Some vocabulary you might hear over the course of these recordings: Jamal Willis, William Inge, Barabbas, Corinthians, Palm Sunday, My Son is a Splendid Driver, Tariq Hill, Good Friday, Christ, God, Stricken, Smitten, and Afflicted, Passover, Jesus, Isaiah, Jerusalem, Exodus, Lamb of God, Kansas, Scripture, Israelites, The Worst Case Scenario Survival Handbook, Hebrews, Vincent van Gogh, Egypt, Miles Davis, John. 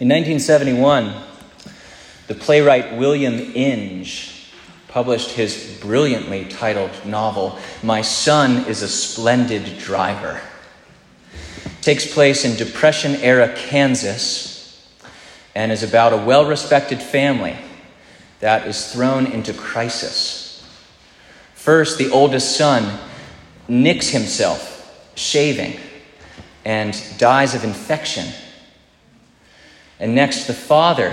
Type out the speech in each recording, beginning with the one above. In 1971, the playwright William Inge published his brilliantly titled novel, My Son is a Splendid Driver. It takes place in Depression-era Kansas and is about a well-respected family that is thrown into crisis. First, the oldest son nicks himself shaving and dies of infection. And next, the father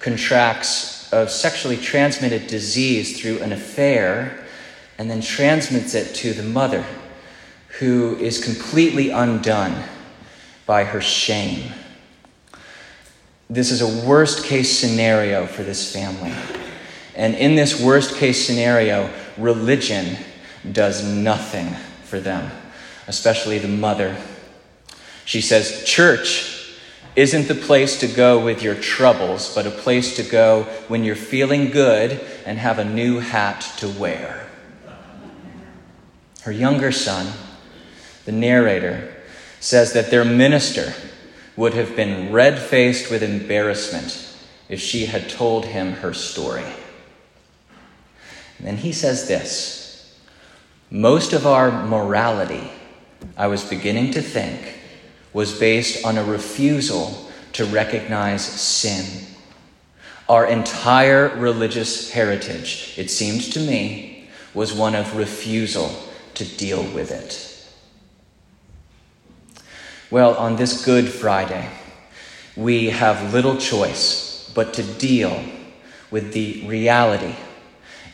contracts a sexually transmitted disease through an affair and then transmits it to the mother, who is completely undone by her shame. This is a worst-case scenario for this family. And in this worst-case scenario, religion does nothing for them, especially the mother. She says, church isn't the place to go with your troubles, but a place to go when you're feeling good and have a new hat to wear. Her younger son, the narrator, says that their minister would have been red-faced with embarrassment if she had told him her story. And then he says this, most of our morality, I was beginning to think, was based on a refusal to recognize sin. Our entire religious heritage, it seemed to me, was one of refusal to deal with it. Well, on this Good Friday, we have little choice but to deal with the reality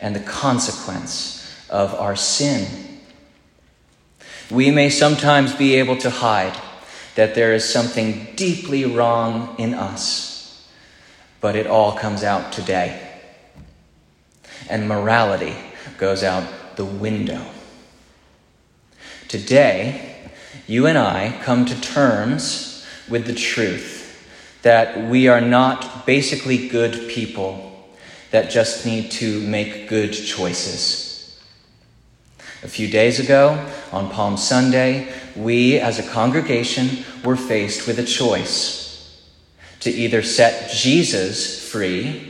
and the consequence of our sin. We may sometimes be able to hide that there is something deeply wrong in us, but it all comes out today. And morality goes out the window. Today, you and I come to terms with the truth that we are not basically good people that just need to make good choices. A few days ago, on Palm Sunday, we as a congregation were faced with a choice to either set Jesus free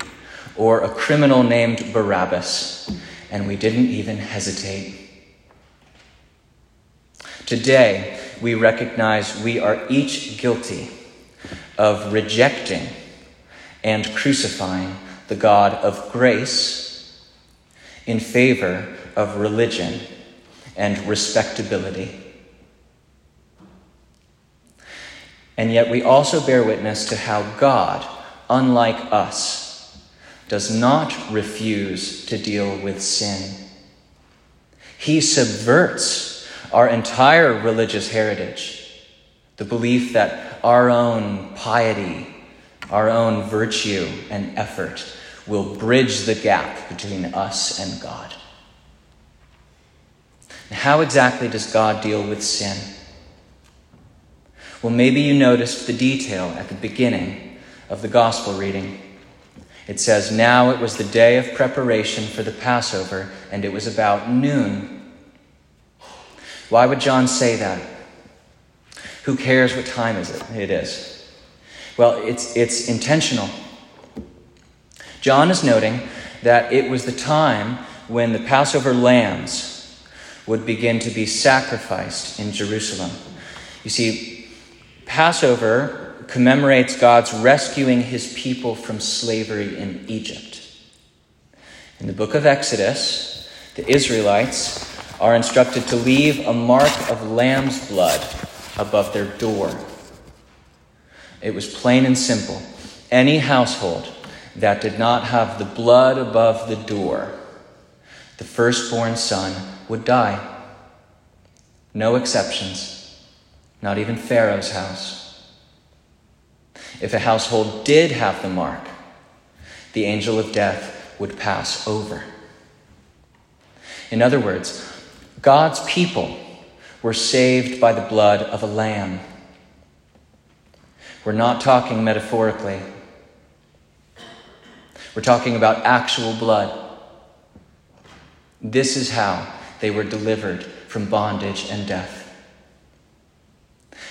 or a criminal named Barabbas, and we didn't even hesitate. Today, we recognize we are each guilty of rejecting and crucifying the God of grace in favor of religion and respectability. And yet we also bear witness to how God, unlike us, does not refuse to deal with sin. He subverts our entire religious heritage, the belief that our own piety, our own virtue and effort will bridge the gap between us and God. How exactly does God deal with sin? Well, maybe you noticed the detail at the beginning of the gospel reading. It says, now it was the day of preparation for the Passover, and it was about noon. Why would John say that? Who cares what time it is? Well, it's intentional. John is noting that it was the time when the Passover lambs would begin to be sacrificed in Jerusalem. You see, Passover commemorates God's rescuing his people from slavery in Egypt. In the book of Exodus, the Israelites are instructed to leave a mark of lamb's blood above their door. It was plain and simple. Any household that did not have the blood above the door, the firstborn son would die. No exceptions, not even Pharaoh's house. If a household did have the mark, the angel of death would pass over. In other words, God's people were saved by the blood of a lamb. We're not talking metaphorically. We're talking about actual blood. This is how they were delivered from bondage and death.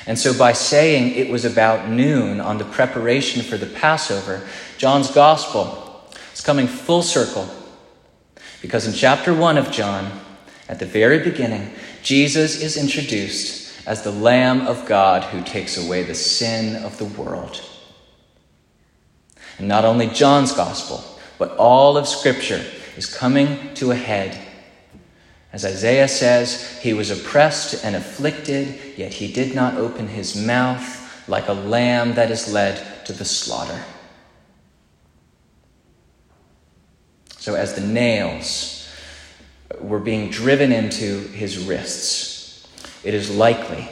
And so by saying it was about noon on the preparation for the Passover, John's gospel is coming full circle, because in chapter 1 of John, at the very beginning, Jesus is introduced as the Lamb of God who takes away the sin of the world. And not only John's gospel, but all of Scripture is coming to a head. As Isaiah says, he was oppressed and afflicted, yet he did not open his mouth, like a lamb that is led to the slaughter. So as the nails were being driven into his wrists, it is likely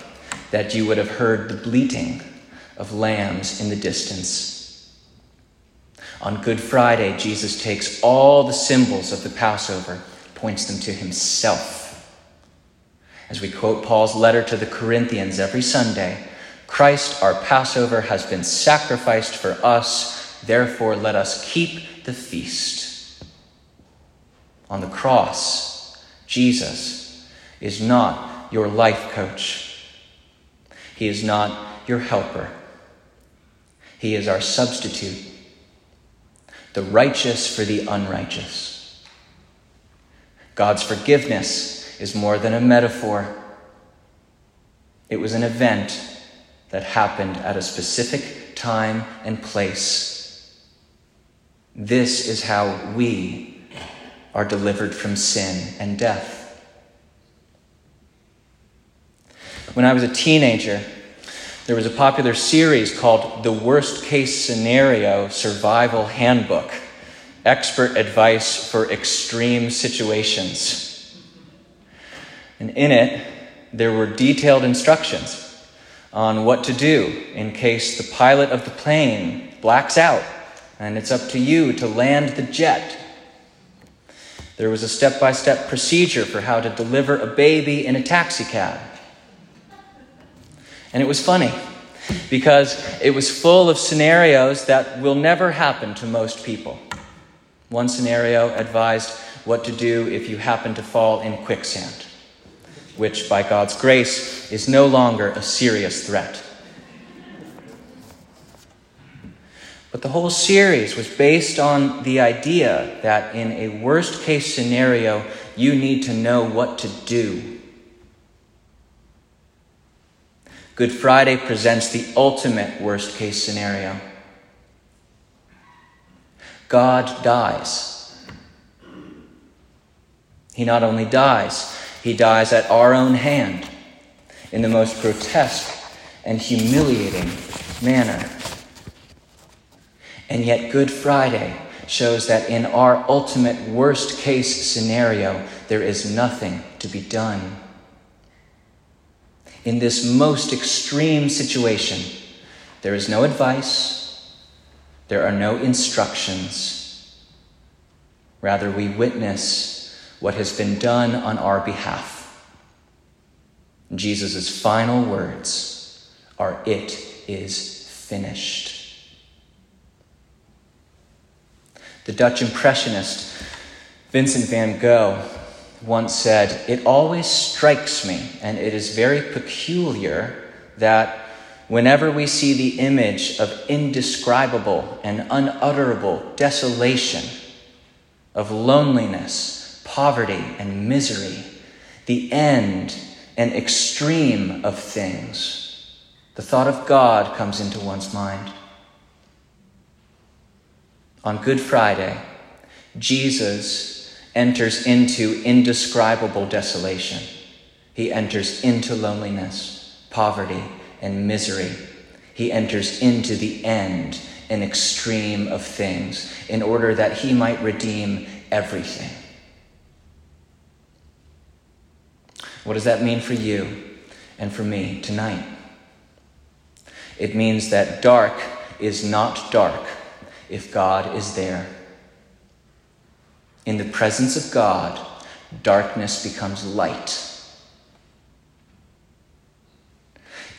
that you would have heard the bleating of lambs in the distance. On Good Friday, Jesus takes all the symbols of the Passover, points them to himself. As we quote Paul's letter to the Corinthians every Sunday, Christ, our Passover, has been sacrificed for us, therefore let us keep the feast. On the cross, Jesus is not your life coach. He is not your helper. He is our substitute. The righteous for the unrighteous. God's forgiveness is more than a metaphor. It was an event that happened at a specific time and place. This is how we are delivered from sin and death. When I was a teenager, there was a popular series called The Worst Case Scenario Survival Handbook, Expert Advice for Extreme Situations. And in it, there were detailed instructions on what to do in case the pilot of the plane blacks out and it's up to you to land the jet. There was a step-by-step procedure for how to deliver a baby in a taxi cab. And it was funny because it was full of scenarios that will never happen to most people. One scenario advised what to do if you happen to fall in quicksand, which by God's grace is no longer a serious threat. But the whole series was based on the idea that in a worst-case scenario, you need to know what to do. Good Friday presents the ultimate worst-case scenario. God dies. He not only dies, he dies at our own hand in the most grotesque and humiliating manner. And yet Good Friday shows that in our ultimate worst-case scenario, there is nothing to be done. In this most extreme situation, there is no advice, there are no instructions. Rather, we witness what has been done on our behalf. Jesus' final words are, "It is finished." The Dutch impressionist Vincent van Gogh once said, "It always strikes me, and it is very peculiar, that whenever we see the image of indescribable and unutterable desolation, of loneliness, poverty, and misery, the end and extreme of things, the thought of God comes into one's mind." On Good Friday, Jesus enters into indescribable desolation. He enters into loneliness, poverty, and misery. He enters into the end and extreme of things in order that he might redeem everything. What does that mean for you and for me tonight? It means that dark is not dark if God is there. In the presence of God, darkness becomes light.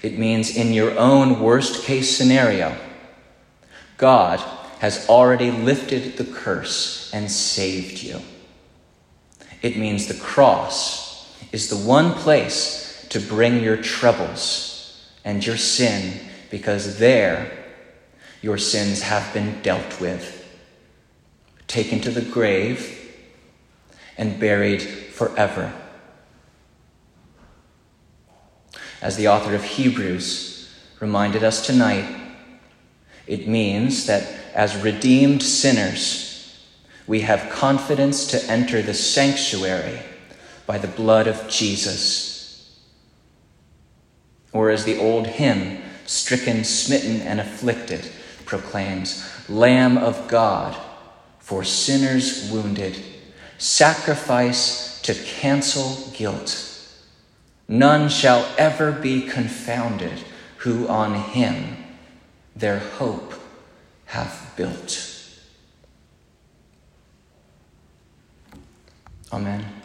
It means in your own worst-case scenario, God has already lifted the curse and saved you. It means the cross is the one place to bring your troubles and your sin, because there your sins have been dealt with, taken to the grave, and buried forever. As the author of Hebrews reminded us tonight, it means that as redeemed sinners, we have confidence to enter the sanctuary by the blood of Jesus. Or as the old hymn, Stricken, Smitten, and Afflicted, proclaims, Lamb of God, for sinners wounded, sacrifice to cancel guilt. None shall ever be confounded who on him their hope have built. Amen.